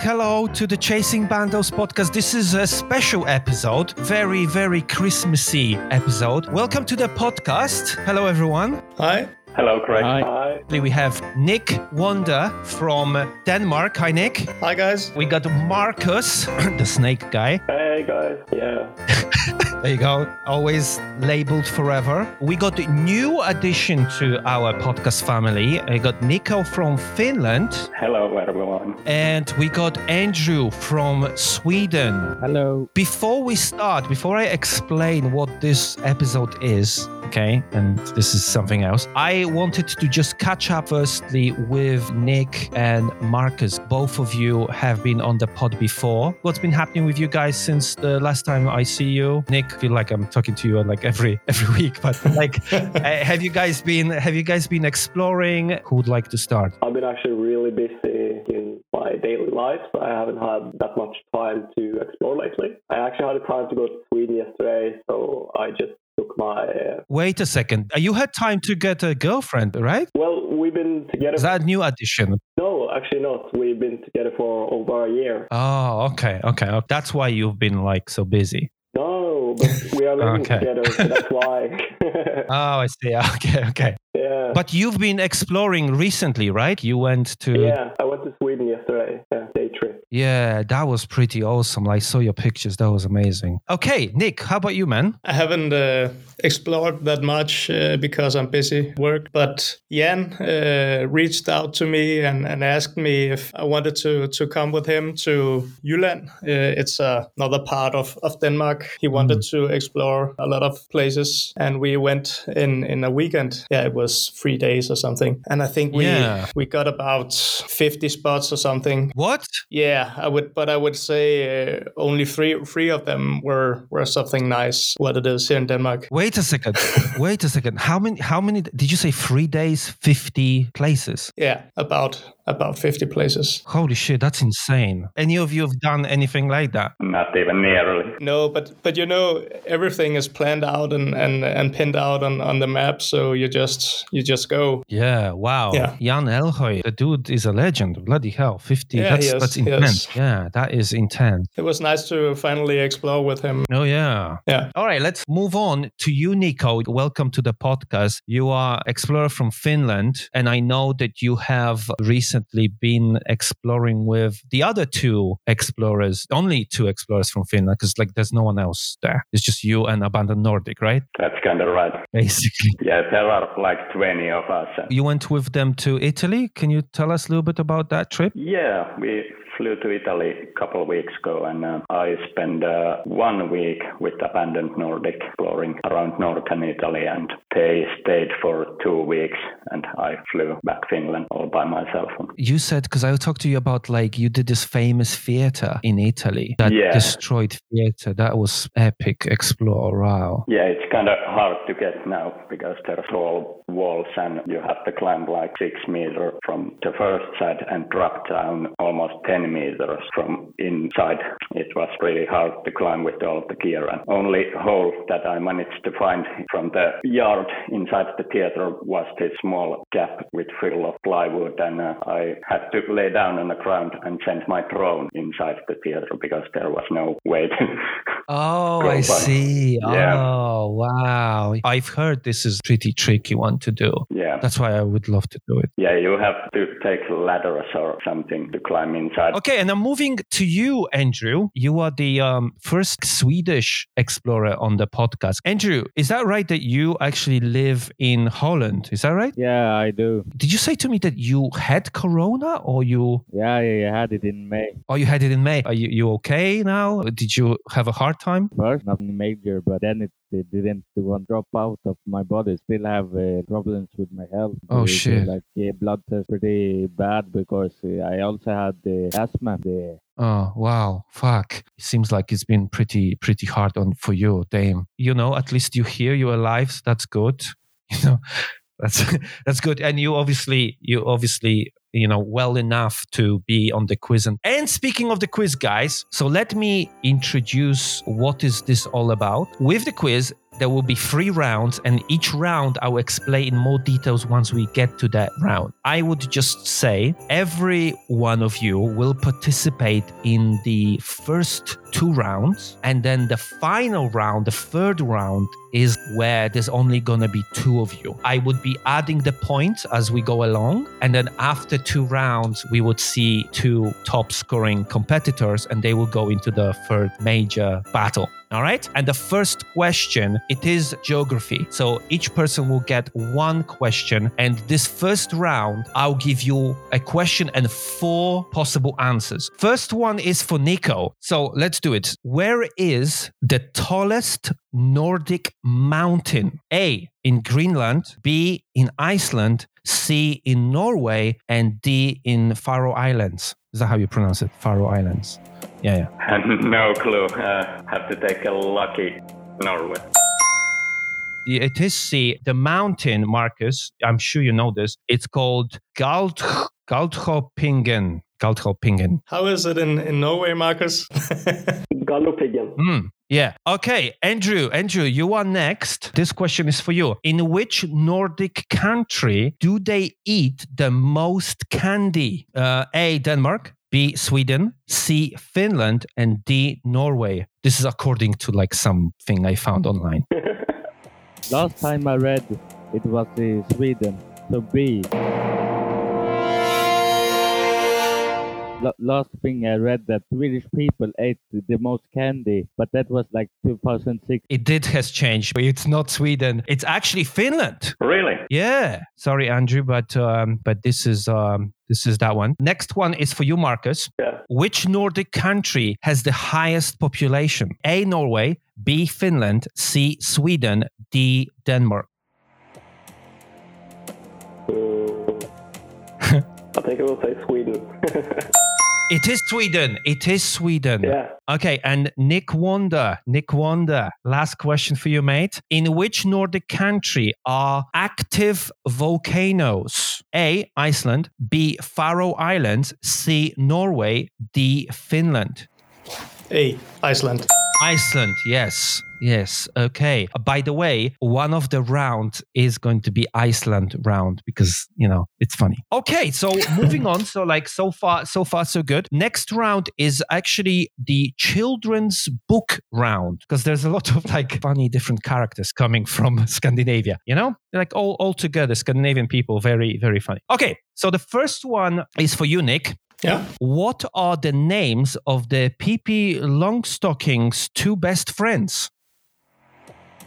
Hello to the Chasing Bandos podcast. This is a special episode, very, very Christmassy episode. Welcome to the podcast. Hello, everyone. Hi. Hello, Greg. Hi. We have Nick Wanda from Denmark. Hi, Nick. Hi, guys. We got Marcus, the snake guy. Hey, guys. Yeah. There you go. Always labeled forever. We got a new addition to our podcast family. We got Nico from Finland. Hello, everyone. And we got Andrew from Sweden. Hello. Before we start, before I explain what this episode is, okay, and this is something else, I wanted to just catch up firstly with Nick and Marcus. Both of you have been on the pod before. What's been happening with you guys since the last time I see you? Nick, I feel like I'm talking to you like every week, but like, have you guys been exploring? Who would like to start? I've been actually really busy in my daily life. I haven't had that much time to explore lately. I actually had a time to go to Sweden yesterday, so I just took my... Wait a second. You had time to get a girlfriend, right? Well, we've been together... Is that a new addition? No, actually not. We've been together for over a year. Oh, okay. That's why you've been like so busy. No, but we are living together, so that's why. Oh, I see. Okay. Yeah. But you've been exploring recently, right? You went to... Yeah, I went to Sweden yesterday. Yeah, day trip. Yeah, that was pretty awesome. I saw your pictures. That was amazing. Okay, Nick, how about you, man? I haven't explored that much because I'm busy at work. But Jan reached out to me and asked me if I wanted to come with him to Jylland. It's another part of Denmark. He wanted to explore a lot of places. And we went in a weekend. Yeah, it was 3 days or something. And I think we got about 50 spots or something. What? Yeah, I would say only three of them were something nice, what it is here in Denmark. Wait a second. How many did you say? 3 days, 50 places? Yeah, about 50 places. Holy shit, that's insane. Any of you have done anything like that? Not even nearly. No, but you know, everything is planned out and pinned out on the map, so you just go. Yeah, wow. Yeah. Jan Elhoy, the dude is a legend. Bloody hell, 50. Yeah, that's intense. Yeah, that is intense. It was nice to finally explore with him. Oh, yeah. Yeah. All right, let's move on to you, Nico. Welcome to the podcast. You are explorer from Finland, and I know that you have recently been exploring with the other only two explorers from Finland, because like there's no one else there. It's just you and Abandoned Nordic, right? That's kind of right. Basically. Yeah, there are like 20 of us. You went with them to Italy. Can you tell us a little bit about that trip? Yeah, we flew to Italy a couple of weeks ago, and I spent 1 week with Abandoned Nordic exploring around northern Italy, and they stayed for 2 weeks, and I flew back to Finland all by myself. You said, because I talked to you about like you did this famous theater in Italy, that destroyed theater. That was epic explore. Wow. Yeah, it's kind of hard to get now because there are tall walls and you have to climb like 6 meters from the first side and drop down almost 10 meters from inside. It was really hard to climb with all the gear, and only hole that I managed to find from the yard inside the theater was this small gap with fill of plywood, and I had to lay down on the ground and send my drone inside the theater because there was no way to... Oh, I see. Yeah. Oh, wow. I've heard this is a pretty tricky one to do. Yeah. That's why I would love to do it. Yeah, you have to take ladders or something to climb inside. Okay, and I'm moving to you, Andrew. You are the first Swedish explorer on the podcast. Andrew, is that right that you actually live in Holland? Is that right? Yeah, I do. Did you say to me that you had corona or you... Yeah, I had it in May. Oh, you had it in May. Are you okay now? Did you have a heart time? First, nothing major, but then it didn't drop out of my body. Still have problems with my health. Oh, shit. Like, blood test pretty bad because I also had the asthma. Oh, wow. Fuck. It seems like it's been pretty hard for you. Damn. You know, at least you're here, you're alive. So that's good. You know, that's good. And you obviously, you know, well enough to be on the quiz. And speaking of the quiz, guys, so let me introduce what is this all about. With the quiz, There will be 3 rounds, and each round I will explain in more details once we get to that round. I would just say every one of you will participate in the first 2 rounds, and then the final round, the third round, is where there's only going to be 2 of you. I would be adding the points as we go along, and then after 2 rounds, we would see 2 top-scoring competitors, and they will go into the third major battle. All right? And the first question, it is geography. So each person will get 1 question, and this first round, I'll give you a question and 4 possible answers. First one is for Nico. So let's do it. Where is the tallest Nordic mountain? A, in Greenland, B, in Iceland, C, in Norway, and D, in Faroe Islands. Is that how you pronounce it? Faroe Islands. Yeah. No clue. Have to take a lucky Norway. It is C. The mountain, Marcus, I'm sure you know this. It's called Galdhøpiggen. Galdhøpiggen. How is it in Norway, Marcus? Galdhøpiggen. Yeah. Okay, Andrew, you are next. This question is for you. In which Nordic country do they eat the most candy? A, Denmark, B, Sweden, C, Finland, and D, Norway. This is according to like something I found online. Last time I read, it was Sweden, so B. Last thing I read that Swedish people ate the most candy, but that was like 2006. It has changed, but it's not Sweden. It's actually Finland. Really? Yeah. Sorry, Andrew, but this is that one. Next one is for you, Marcus. Yeah. Which Nordic country has the highest population? A, Norway, B, Finland, C, Sweden, D, Denmark. I think I will say Sweden. It is Sweden. Yeah. Okay, and Nick Wanda, last question for you, mate. In which Nordic country are active volcanoes? A, Iceland, B, Faroe Islands, C, Norway, D, Finland. A, Iceland, yes. Yes. Okay. By the way, one of the rounds is going to be Iceland round because, it's funny. Okay. So moving on. So so far, so good. Next round is actually the children's book round because there's a lot of funny different characters coming from Scandinavia, all together Scandinavian people. Very, very funny. Okay. So the first one is for you, Nick. Yeah. What are the names of the Pippi Longstocking's 2 best friends?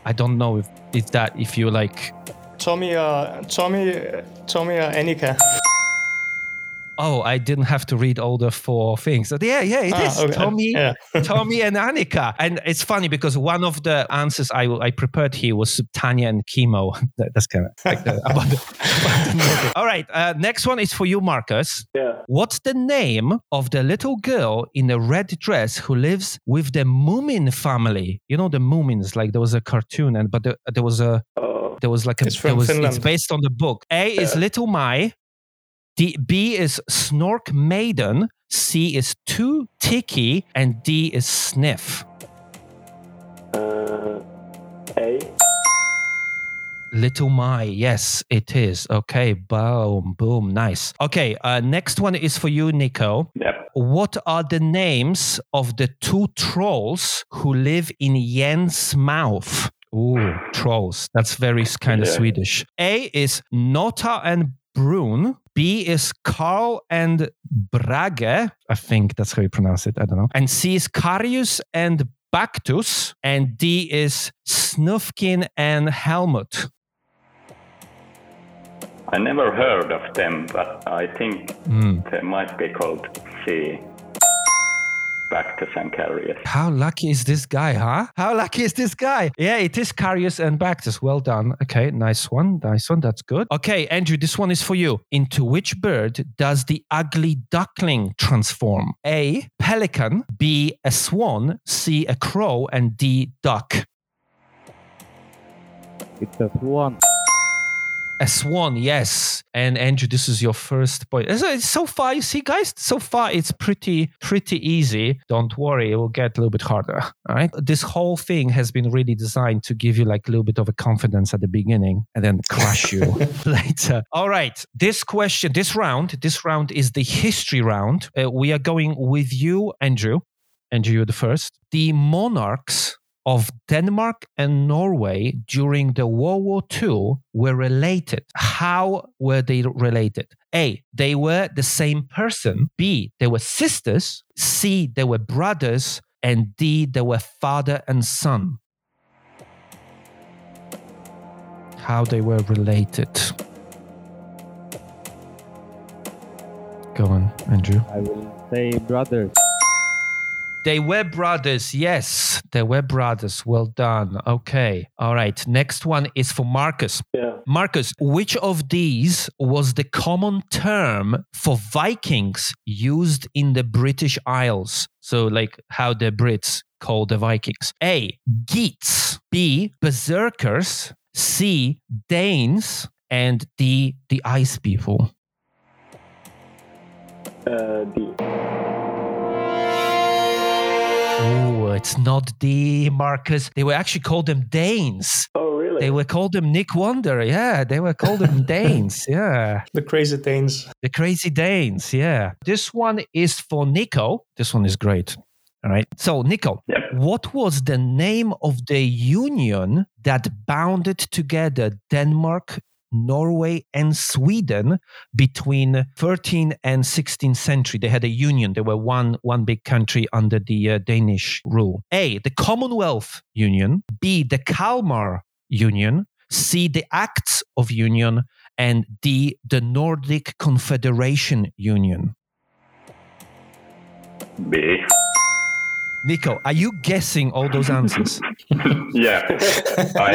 I don't know if it's that, if you like... Tommy or Annika. Oh, I didn't have to read all the 4 things. So yeah, it is. Okay. Tommy, yeah. Tommy and Annika. And it's funny because one of the answers I prepared here was Tanya and Chemo. That's kind of about the All right, next one is for you, Marcus. Yeah. What's the name of the little girl in the red dress who lives with the Moomin family? You know the Moomins, there was a cartoon, it's based on the book. A is Little My. B is Snork Maiden, C is Too Ticky, and D is Sniff. A. Little My, yes, it is. Okay, boom, nice. Okay, next one is for you, Nico. Yep. What are the names of the 2 trolls who live in Jens' mouth? Ooh, trolls. That's very kind of Swedish. A is Nota and Brun. B is Karl and Brage. I think that's how you pronounce it. I don't know. And C is Karius and Bactus. And D is Snufkin and Helmut. I never heard of them, but I think they might be called C. Bactus and Karius. How lucky is this guy, huh? Yeah, it is Karius and Bactus. Well done. Okay, nice one. That's good. Okay, Andrew, this one is for you. Into which bird does the ugly duckling transform? A, pelican, B, a swan, C, a crow, and D, duck. It's a swan. A swan, yes. And Andrew, this is your first point. So far, you see, guys, so far it's pretty easy. Don't worry, it will get a little bit harder. All right. This whole thing has been really designed to give you like a little bit of a confidence at the beginning and then crush you later. All right. This question, this round is the history round. We are going with you, Andrew. Andrew, you're the first. The monarchs of Denmark and Norway during the World War II were related. How were they related? A, they were the same person. B, they were sisters. C, they were brothers. And D, they were father and son. How they were related. Go on, Andrew. I will say brothers. They were brothers, yes. They were brothers. Well done. Okay. All right. Next one is for Marcus. Yeah. Marcus, which of these was the common term for Vikings used in the British Isles? So like how the Brits call the Vikings. A, Geats. B, Berserkers. C, Danes. And D, the Ice People. D. Oh, it's not D, Marcus. They were actually called them Danes. Oh, really? They were called them Nick Wanda. Yeah, they were called them Danes. Yeah. The crazy Danes. The crazy Danes, yeah. This one is for Nico. This one is great. All right. So, Nico, yep. What was the name of the union that bounded together Denmark, Norway and Sweden between 13th and 16th century? They had a union. They were one big country under the Danish rule. A, the Commonwealth Union. B, the Kalmar Union. C, the Acts of Union. And D, the Nordic Confederation Union. B. Nico, are you guessing all those answers? Yeah, I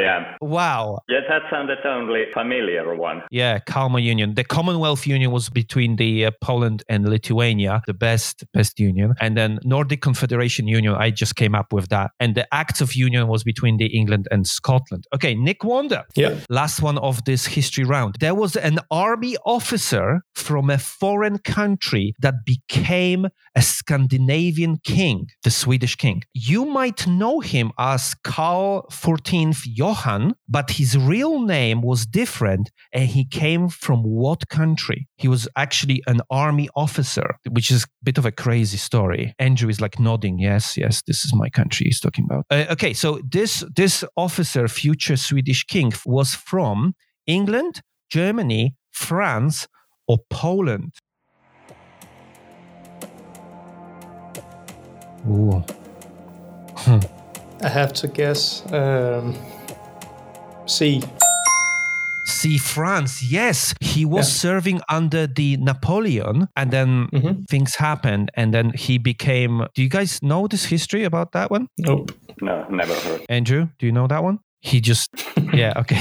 am. Wow. Yeah, that sounded only familiar one. Yeah, Kalmar Union. The Commonwealth Union was between the Poland and Lithuania, the best union. And then Nordic Confederation Union, I just came up with that. And the Acts of Union was between the England and Scotland. Okay, Nick Wanda. Yeah. Last one of this history round. There was an army officer from a foreign country that became a Scandinavian king, the Swedish king. You might know him as Karl XIV Johan, but his real name was different and he came from what country? He was actually an army officer, which is a bit of a crazy story. Andrew is like nodding, yes, this is my country he's talking about. Okay, so this officer, future Swedish king, was from England, Germany, France, or Poland. Ooh. I have to guess C. C, France, yes. He was serving under the Napoleon and then things happened and then he became... Do you guys know this history about that one? Nope. No, never heard. Andrew, do you know that one? He just... Yeah, okay.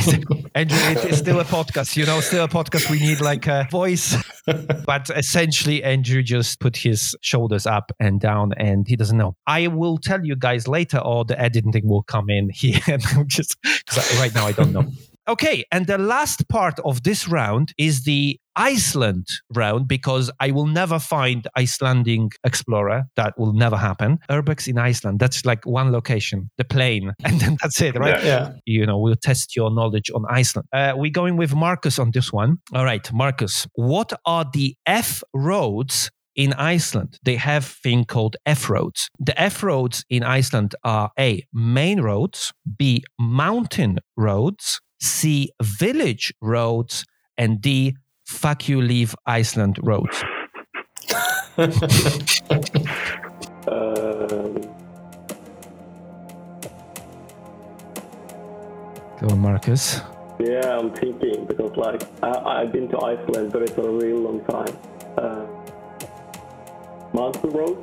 Andrew, it's still a podcast, still a podcast. We need like a voice. But essentially, Andrew just put his shoulders up and down and he doesn't know. I will tell you guys later or the editing will come in here. Right now, I don't know. Okay, and the last part of this round is the Iceland round because I will never find Icelandic explorer. That will never happen. Urbex in Iceland, that's like one location, the plane, and then that's it, right? Yeah. We'll test your knowledge on Iceland. We're going with Marcus on this one. All right, Marcus, what are the F roads in Iceland? They have thing called F roads. The F roads in Iceland are A, main roads, B, mountain roads, C, village roads, and D, fuck you, leave Iceland roads. Go, Marcus. Yeah, I'm thinking because I've been to Iceland, but it's a real long time. Mountain roads?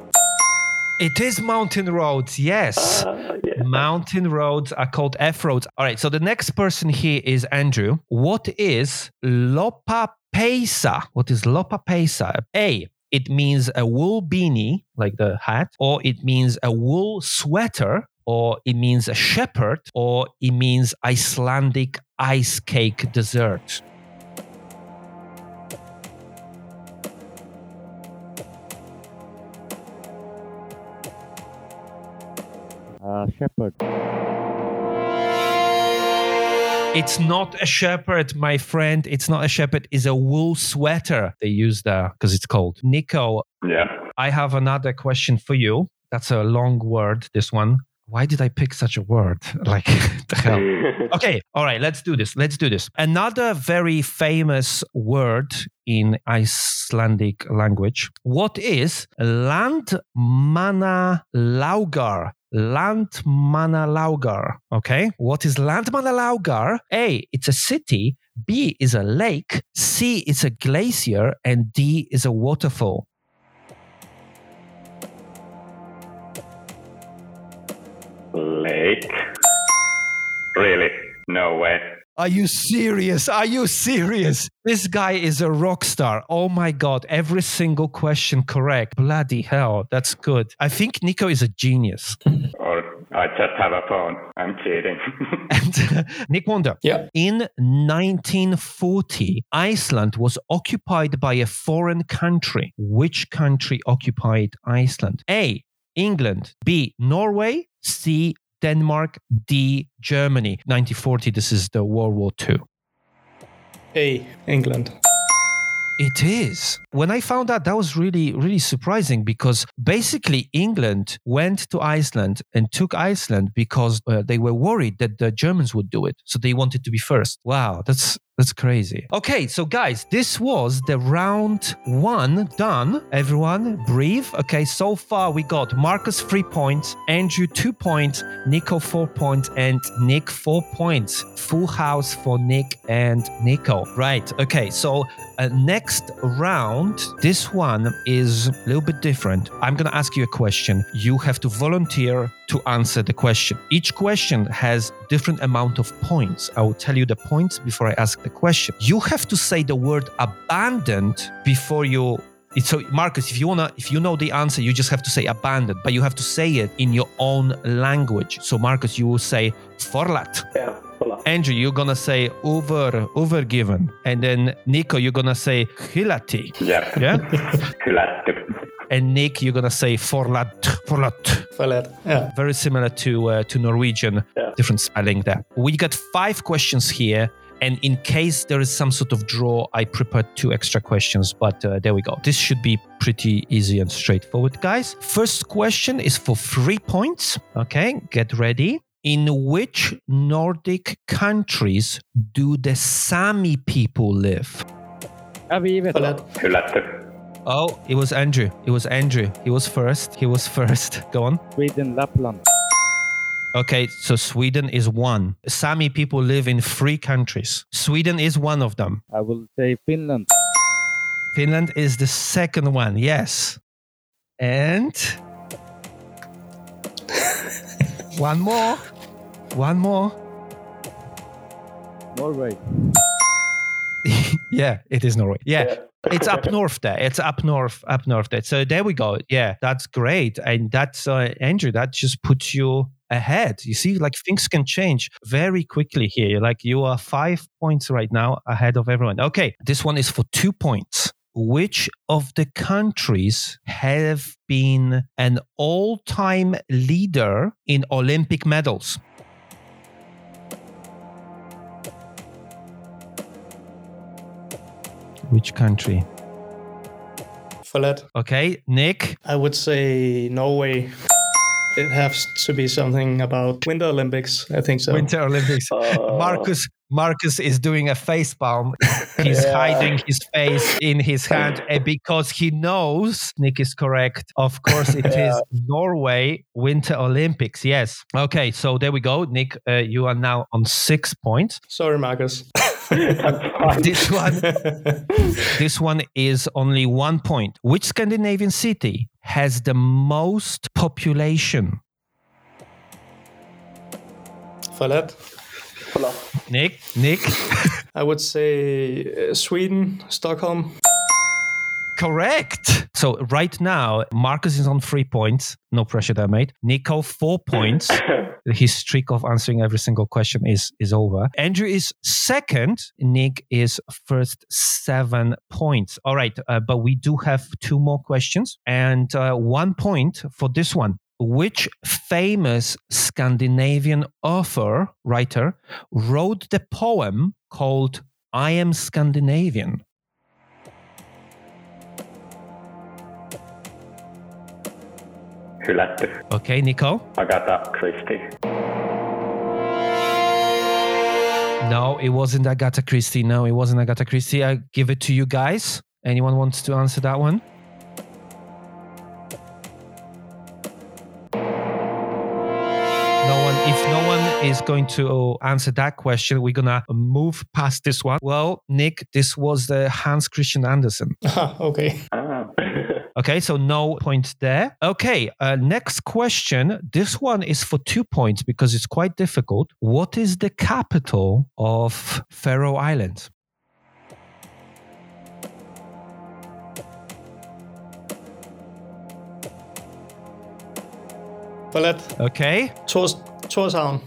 It is mountain roads, yes. Yeah. Mountain roads are called F roads. All right, so the next person here is Andrew. What is Lopapeysa? A, it means a wool beanie, like the hat, or it means a wool sweater, or it means a shepherd, or it means Icelandic ice cake dessert. Shepherd. It's not a shepherd, my friend. It's not a shepherd. It's a wool sweater they use there because it's cold. Nico, yeah. I have another question for you. That's a long word, this one. Why did I pick such a word? Like, the hell? Okay, all right, let's do this. Another very famous word in Icelandic language. What is Landmannalaugar? Landmannalaugar. Okay, what is Landmannalaugar? A, it's a city. B is a lake. C is a glacier. And D is a waterfall. Lake? Really? No way. Are you serious? This guy is a rock star. Oh my God. Every single question correct. Bloody hell. That's good. I think Nico is a genius. Or I just have a phone. I'm kidding. And Nick Wanda. Yeah. In 1940, Iceland was occupied by a foreign country. Which country occupied Iceland? A, England. B, Norway. C, Denmark. D, Germany. 1940, this is the World War II. A, England. It is. When I found out, that was really, really surprising because basically England went to Iceland and took Iceland because they were worried that the Germans would do it. So they wanted to be first. Wow, that's crazy. Okay, so guys, this was the round one done. Everyone, breathe. Okay, so far we got Marcus 3 points, Andrew 2 points, Nico 4 points, and Nick 4 points. Full house for Nick and Nico. Right, okay, so next round, this one is a little bit different. I'm going to ask you a question. You have to volunteer to answer the question. Each question has different amount of points. I will tell you the points before I ask the question. You have to say the word abandoned before you... So Marcus, if you know the answer, you just have to say abandoned, but you have to say it in your own language. So Marcus, you will say forlat. Yeah, forlat. Andrew, you're gonna say overgiven, and then Nico, you're gonna say hilati. Yeah. Yeah. Hilati. And Nick, you're gonna say forlat. Yeah. Very similar to Norwegian. Yeah. Different spelling there. We got 5 questions here. And in case there is some sort of draw, I prepared 2 extra questions, but there we go. This should be pretty easy and straightforward, guys. First question is for 3 points. Okay, get ready. In which Nordic countries do the Sami people live? Oh, it was Andrew. He was first. Go on. Sweden, Lapland. Okay, so Sweden is one. Sami people live in 3 countries. Sweden is one of them. I will say Finland. Finland is the second one, yes. And one more. Norway. Yeah, it is Norway. Yeah. It's up north there. It's up north there. So there we go. Yeah, that's great. And that's, Andrew, that just puts you ahead. You see, like things can change very quickly here. Like you are 5 points right now ahead of everyone. Okay, this one is for 2 points. Which of the countries have been an all-time leader in Olympic medals? Which country? Forlat. Okay, Nick? I would say Norway. It has to be something about Winter Olympics, I think so. Winter Olympics. Marcus is doing a face palm. He's hiding his face in his hand because he knows Nick is correct. Of course, it is Norway Winter Olympics. Yes. Okay, so there we go. Nick, you are now on 6 points. Sorry, Marcus. This one is only 1 point. Which Scandinavian city has the most population? Forlat. Nick? I would say Sweden, Stockholm. Correct. So right now, Marcus is on 3 points. No pressure there, mate. Nico, 4 points. His streak of answering every single question is over. Andrew is second. Nick is first, 7 points. All right. But we do have two more questions and 1 point for this one. Which famous Scandinavian writer wrote the poem called I Am Scandinavian? Hylätty. Okay, Nico? Agatha Christie. No, it wasn't Agatha Christie. I give it to you guys. Anyone wants to answer that one? Is going to answer that question. We're going to move past this one. Well, Nick, this was the Hans Christian Andersen. Okay. Okay, so no point there. Okay, next question. This one is for 2 points because it's quite difficult. What is the capital of Faroe Islands? Valette. Okay. Torshavn.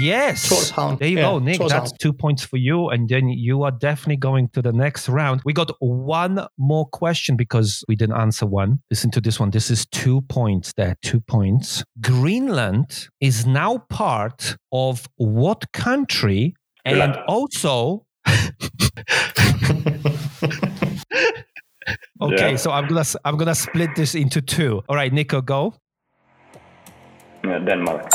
Yes. Torshavn. There you go, Nick. Torshavn. That's 2 points for you. And then you are definitely going to the next round. We got one more question because we didn't answer one. Listen to this one. This is 2 points there. 2 points. Greenland is now part of what country? And also... Okay, yeah. So I'm gonna split this into two. All right, Nico, go. Denmark.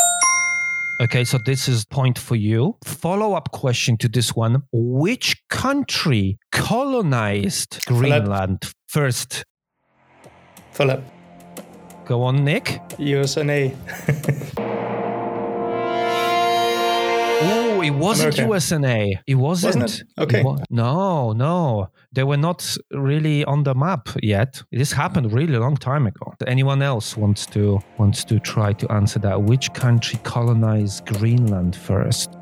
Okay, so this is point for you. Follow-up question to this one. Which country colonized Greenland first? Philip. Go on, Nick. USA. Oh, it wasn't America. USA. It wasn't. Wasn't it? Okay. No. They were not really on the map yet. This happened really a long time ago. Anyone else wants to try to answer that? Which country colonized Greenland first?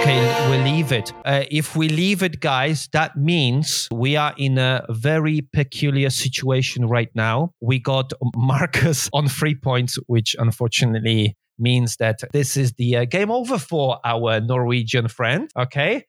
Okay, we'll leave it. If we leave it, guys, that means we are in a very peculiar situation right now. We got Marcus on 3 points, which unfortunately means that this is the game over for our Norwegian friend, okay?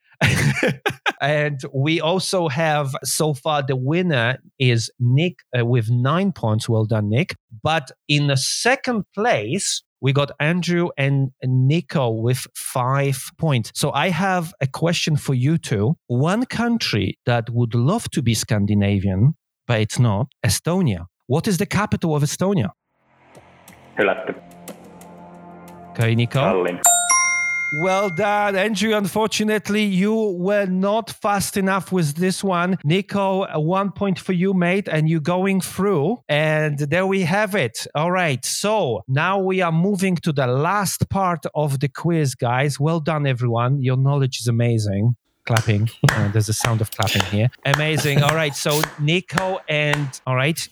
And we also have, so far, the winner is Nick with 9 points. Well done, Nick. But in the second place... we got Andrew and Nico with 5 points. So I have a question for you two. One country that would love to be Scandinavian, but it's not, Estonia. What is the capital of Estonia? Hello. Okay, Nico. Hello. Well done, Andrew. Unfortunately, you were not fast enough with this one. Nico, 1 point for you, mate, and you're going through. And there we have it. All right. So now we are moving to the last part of the quiz, guys. Well done, everyone. Your knowledge is amazing. Clapping. There's a sound of clapping here. Amazing. All right. So Nico and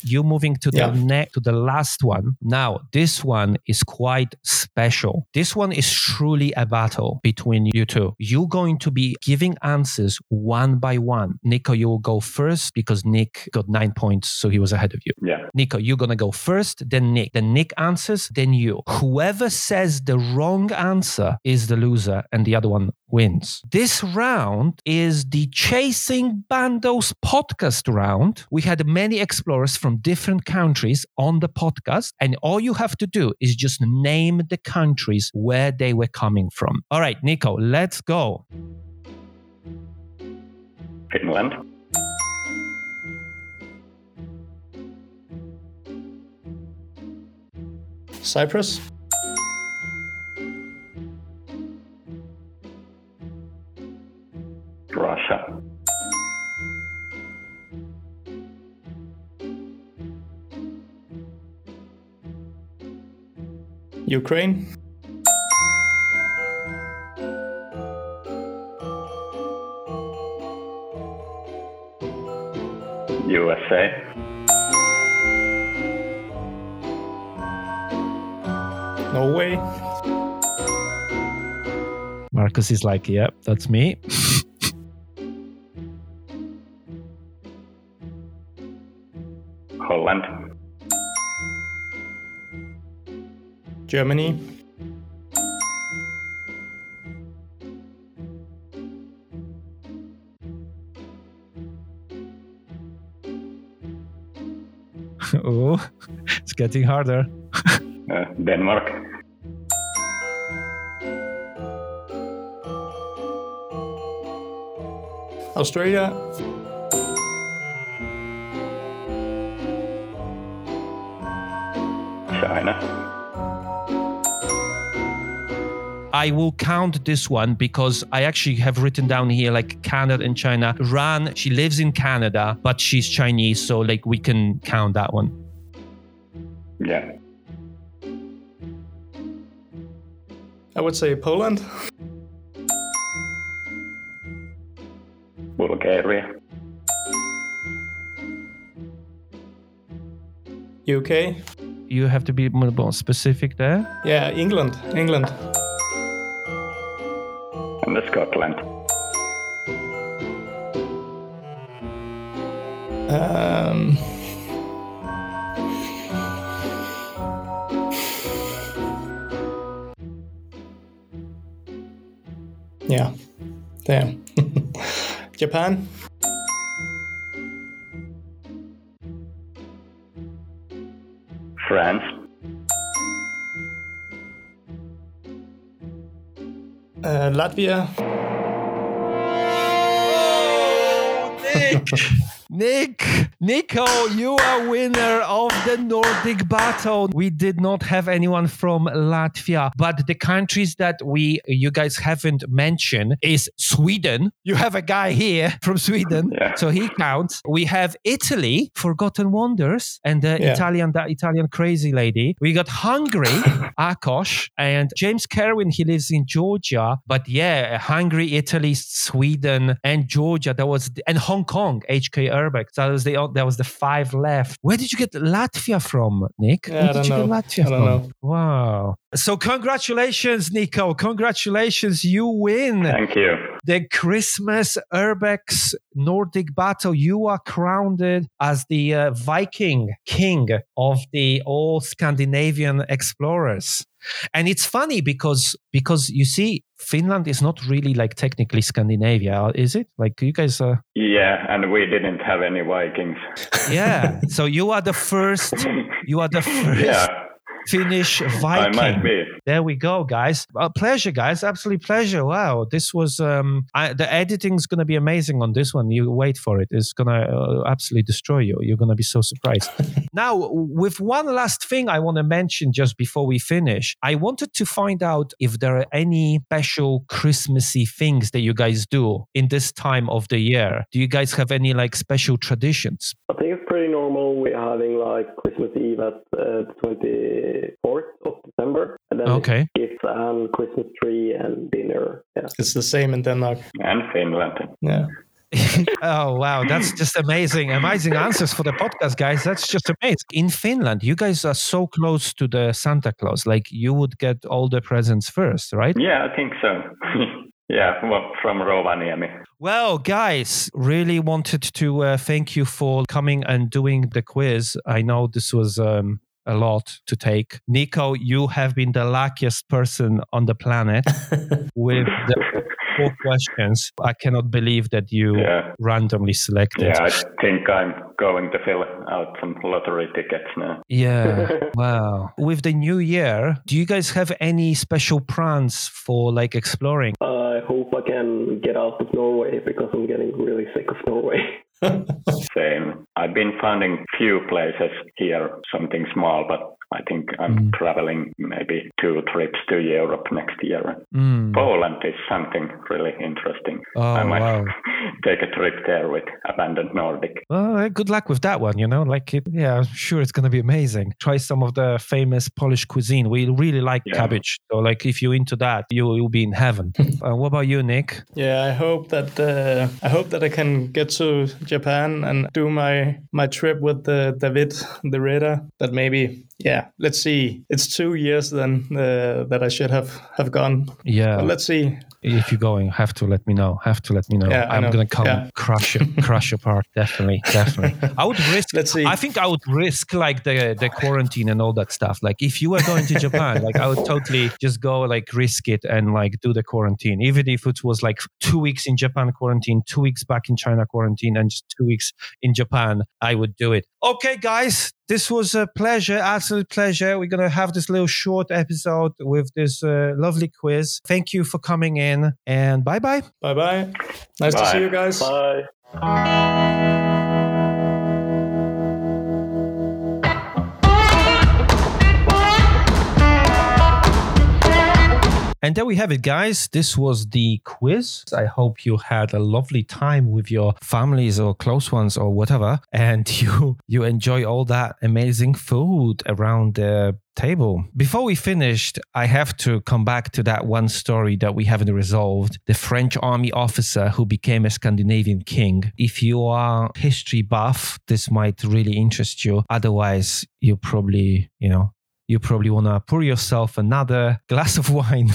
you moving to to the last one. Now, this one is quite special. This one is truly a battle between you two. You're going to be giving answers one by one. Nico, you will go first because Nick got 9 points, so he was ahead of you. Yeah. Nico, you're gonna go first, then Nick. Then Nick answers, then you. Whoever says the wrong answer is the loser, and the other one wins. This round is the Chasing Bandos podcast round. We had many explorers from different countries on the podcast, and all you have to do is just name the countries where they were coming from. All right, Nico, let's go. Finland. Cyprus. Russia. Ukraine. USA. Norway. Marcus is like, yep, yeah, that's me. Holland. Germany. Oh, it's getting harder. Denmark. Australia. China. I will count this one because I actually have written down here like Canada and China. Ran, she lives in Canada, but she's Chinese, so like we can count that one. Yeah. I would say Poland. Bulgaria. UK. You have to be more specific there. Yeah, England. Scotland. Yeah. Damn. Japan. France. Latvia. Oh, Nick! Nico, you are winner of the Nordic battle. We did not have anyone from Latvia, but the countries that you guys haven't mentioned is Sweden. You have a guy here from Sweden, yeah, so he counts. We have Italy, Forgotten Wonders, and that Italian crazy lady. We got Hungary, Akosh, and James Kerwin. He lives in Georgia, but yeah, Hungary, Italy, Sweden, and Georgia. And Hong Kong, HK Urban. That was the five left. Where did you get Latvia from, Nick? Yeah, I don't know. Wow. So congratulations, Nico. Congratulations. You win. Thank you. The Christmas Urbex Nordic Battle. You are crowned as the Viking King of the all Scandinavian explorers. And it's funny because you see, Finland is not really like technically Scandinavia, is it? Like you guys are... Yeah, and we didn't have any Vikings. Yeah, so you are the first yeah, Finnish Viking. I might be. There we go, guys. A pleasure, guys. Absolute pleasure. Wow, this was... the editing's going to be amazing on this one. You wait for it. It's going to absolutely destroy you. You're going to be so surprised. Now, with one last thing I want to mention just before we finish, I wanted to find out if there are any special Christmassy things that you guys do in this time of the year. Do you guys have any like special traditions? I think it's pretty normal. We're having like Christmas Eve at the 24th of December. And then gifts and Christmas tree and dinner. Yeah. It's the same in Denmark. And Finland. Yeah. Oh, wow. That's just amazing. Amazing answers for the podcast, guys. That's just amazing. In Finland, you guys are so close to the Santa Claus. Like, you would get all the presents first, right? Yeah, I think so. Yeah, well, from Rovaniemi. Well, guys, really wanted to thank you for coming and doing the quiz. I know this was... a lot to take. Nico, you have been the luckiest person on the planet with the 4 questions. I cannot believe that you randomly selected. Yeah, I think I'm going to fill out some lottery tickets now. Yeah, wow. With the new year, do you guys have any special plans for like exploring? I hope I can get out of Norway because I'm getting really sick of Norway. Same. I've been finding few places here, something small, but I think I'm traveling maybe 2 trips to Europe next year. Poland is something really interesting. Oh, I might take a trip there with Abandoned Nordic. Well, good luck with that one, you know. Like, I'm sure it's going to be amazing. Try some of the famous Polish cuisine. We really like cabbage. So, like, if you're into that, you'll be in heaven. What about you, Nick? Yeah, I hope that I can get to Japan and do my trip with the David the Raider. That maybe yeah, let's see. It's 2 years then that I should have gone. Yeah. But let's see. If you're going, have to let me know. Yeah, I'm going to come crush apart. Definitely. I think I would risk like the quarantine and all that stuff. Like if you were going to Japan, like I would totally just go like risk it and like do the quarantine. Even if it was like 2 weeks in Japan quarantine, 2 weeks back in China quarantine and just 2 weeks in Japan, I would do it. Okay, guys. This was a pleasure, absolute pleasure. We're going to have this little short episode with this lovely quiz. Thank you for coming in and bye-bye. Bye-bye. Nice to see you guys. Bye. And there we have it, guys. This was the quiz. I hope you had a lovely time with your families or close ones or whatever. And you enjoy all that amazing food around the table. Before we finished, I have to come back to that one story that we haven't resolved. The French army officer who became a Scandinavian king. If you are history buff, this might really interest you. Otherwise, you probably, you probably want to pour yourself another glass of wine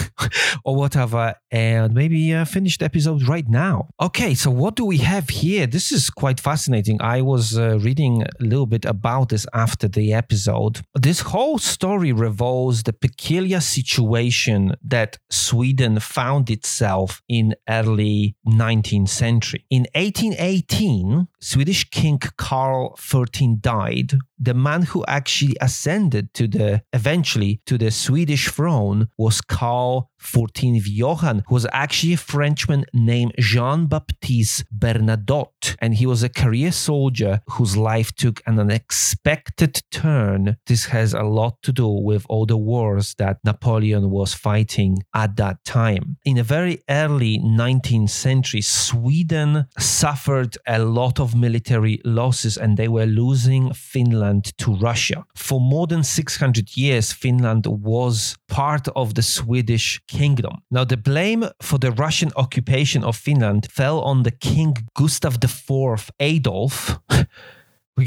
or whatever and maybe finish the episode right now. Okay, so what do we have here? This is quite fascinating. I was reading a little bit about this after the episode. This whole story revolves the peculiar situation that Sweden found itself in early 19th century. In 1818, Swedish King Karl XIII died. The man who actually ascended eventually to the Swedish throne was Karl XIV Johan, who was actually a Frenchman named Jean-Baptiste Bernadotte, and he was a career soldier whose life took an unexpected turn. This has a lot to do with all the wars that Napoleon was fighting at that time. In the very early 19th century, Sweden suffered a lot of military losses and they were losing Finland to Russia. For more than 600 years, Finland was part of the Swedish kingdom. Now, the blame for the Russian occupation of Finland fell on the King Gustav IV Adolf. We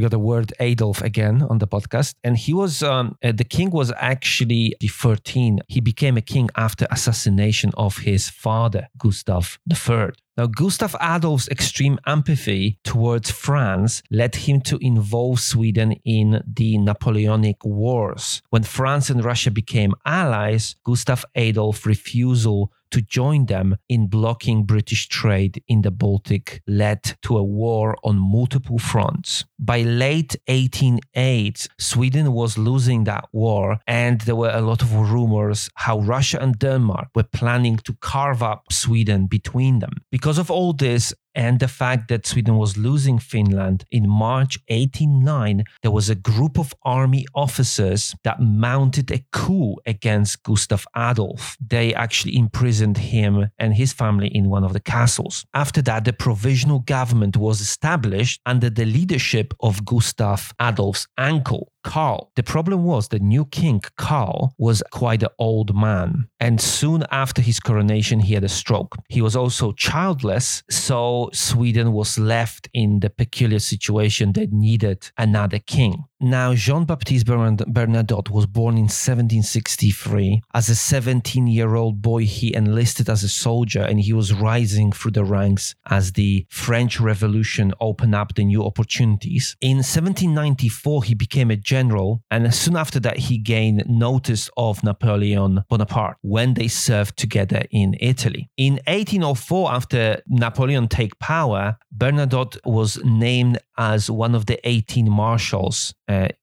got the word Adolf again on the podcast. And he was, the king was actually the 13th. He became a king after assassination of his father, Gustav III. Now, Gustav Adolf's extreme empathy towards France led him to involve Sweden in the Napoleonic Wars. When France and Russia became allies, Gustav Adolf's refusal to join them in blocking British trade in the Baltic led to a war on multiple fronts. By late 1808, Sweden was losing that war, and there were a lot of rumors how Russia and Denmark were planning to carve up Sweden between them. Because of all this, and the fact that Sweden was losing Finland, in March 1809, there was a group of army officers that mounted a coup against Gustav Adolf. They actually imprisoned him and his family in one of the castles. After that, the provisional government was established under the leadership of Gustav Adolf's uncle, Karl. The problem was the new king, Karl, was quite an old man. And soon after his coronation, he had a stroke. He was also childless, so Sweden was left in the peculiar situation that needed another king. Now, Jean-Baptiste Bernadotte was born in 1763. As a 17-year-old boy, he enlisted as a soldier and he was rising through the ranks as the French Revolution opened up the new opportunities. In 1794, he became a general, and soon after that, he gained notice of Napoleon Bonaparte when they served together in Italy. In 1804, after Napoleon take power, Bernadotte was named as one of the 18 marshals,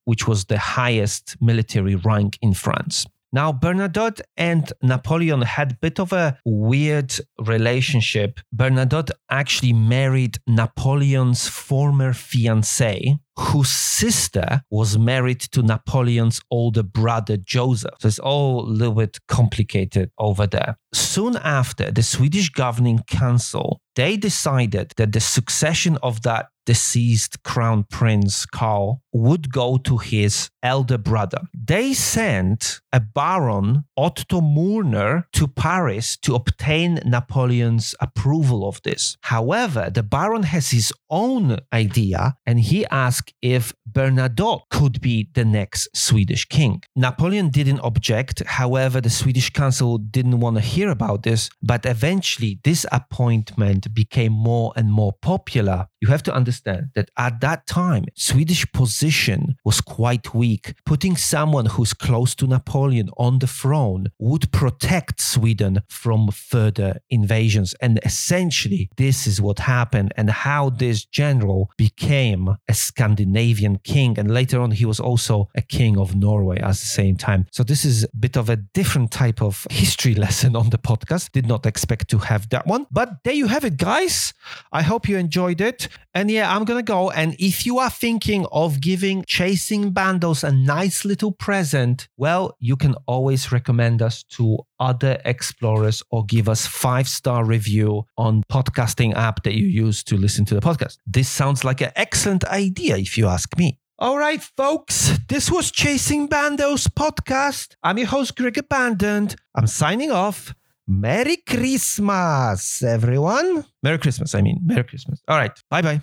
which was the highest military rank in France. Now, Bernadotte and Napoleon had a bit of a weird relationship. Bernadotte actually married Napoleon's former fiancée, whose sister was married to Napoleon's older brother, Joseph. So it's all a little bit complicated over there. Soon after, the Swedish Governing Council, they decided that the succession of that deceased crown prince, Karl, would go to his elder brother. They sent a baron, Otto Murner, to Paris to obtain Napoleon's approval of this. However, the baron has his own idea and he asked ask if Bernadotte could be the next Swedish king. Napoleon didn't object, however, the Swedish council didn't want to hear about this, but eventually this appointment became more and more popular. You have to understand that at that time, Swedish position was quite weak. Putting someone who's close to Napoleon on the throne would protect Sweden from further invasions. And essentially, this is what happened and how this general became a Scandinavian king. And later on, he was also a king of Norway at the same time. So this is a bit of a different type of history lesson on the podcast. Did not expect to have that one. But there you have it, guys. I hope you enjoyed it. And yeah, I'm going to go. And if you are thinking of giving Chasing Bandos a nice little present, well, you can always recommend us to other explorers or give us 5-star review on podcasting app that you use to listen to the podcast. This sounds like an excellent idea if you ask me. All right, folks, this was Chasing Bandos podcast. I'm your host, Greg Abandoned. I'm signing off. Merry Christmas, everyone. Merry Christmas. All right. Bye-bye.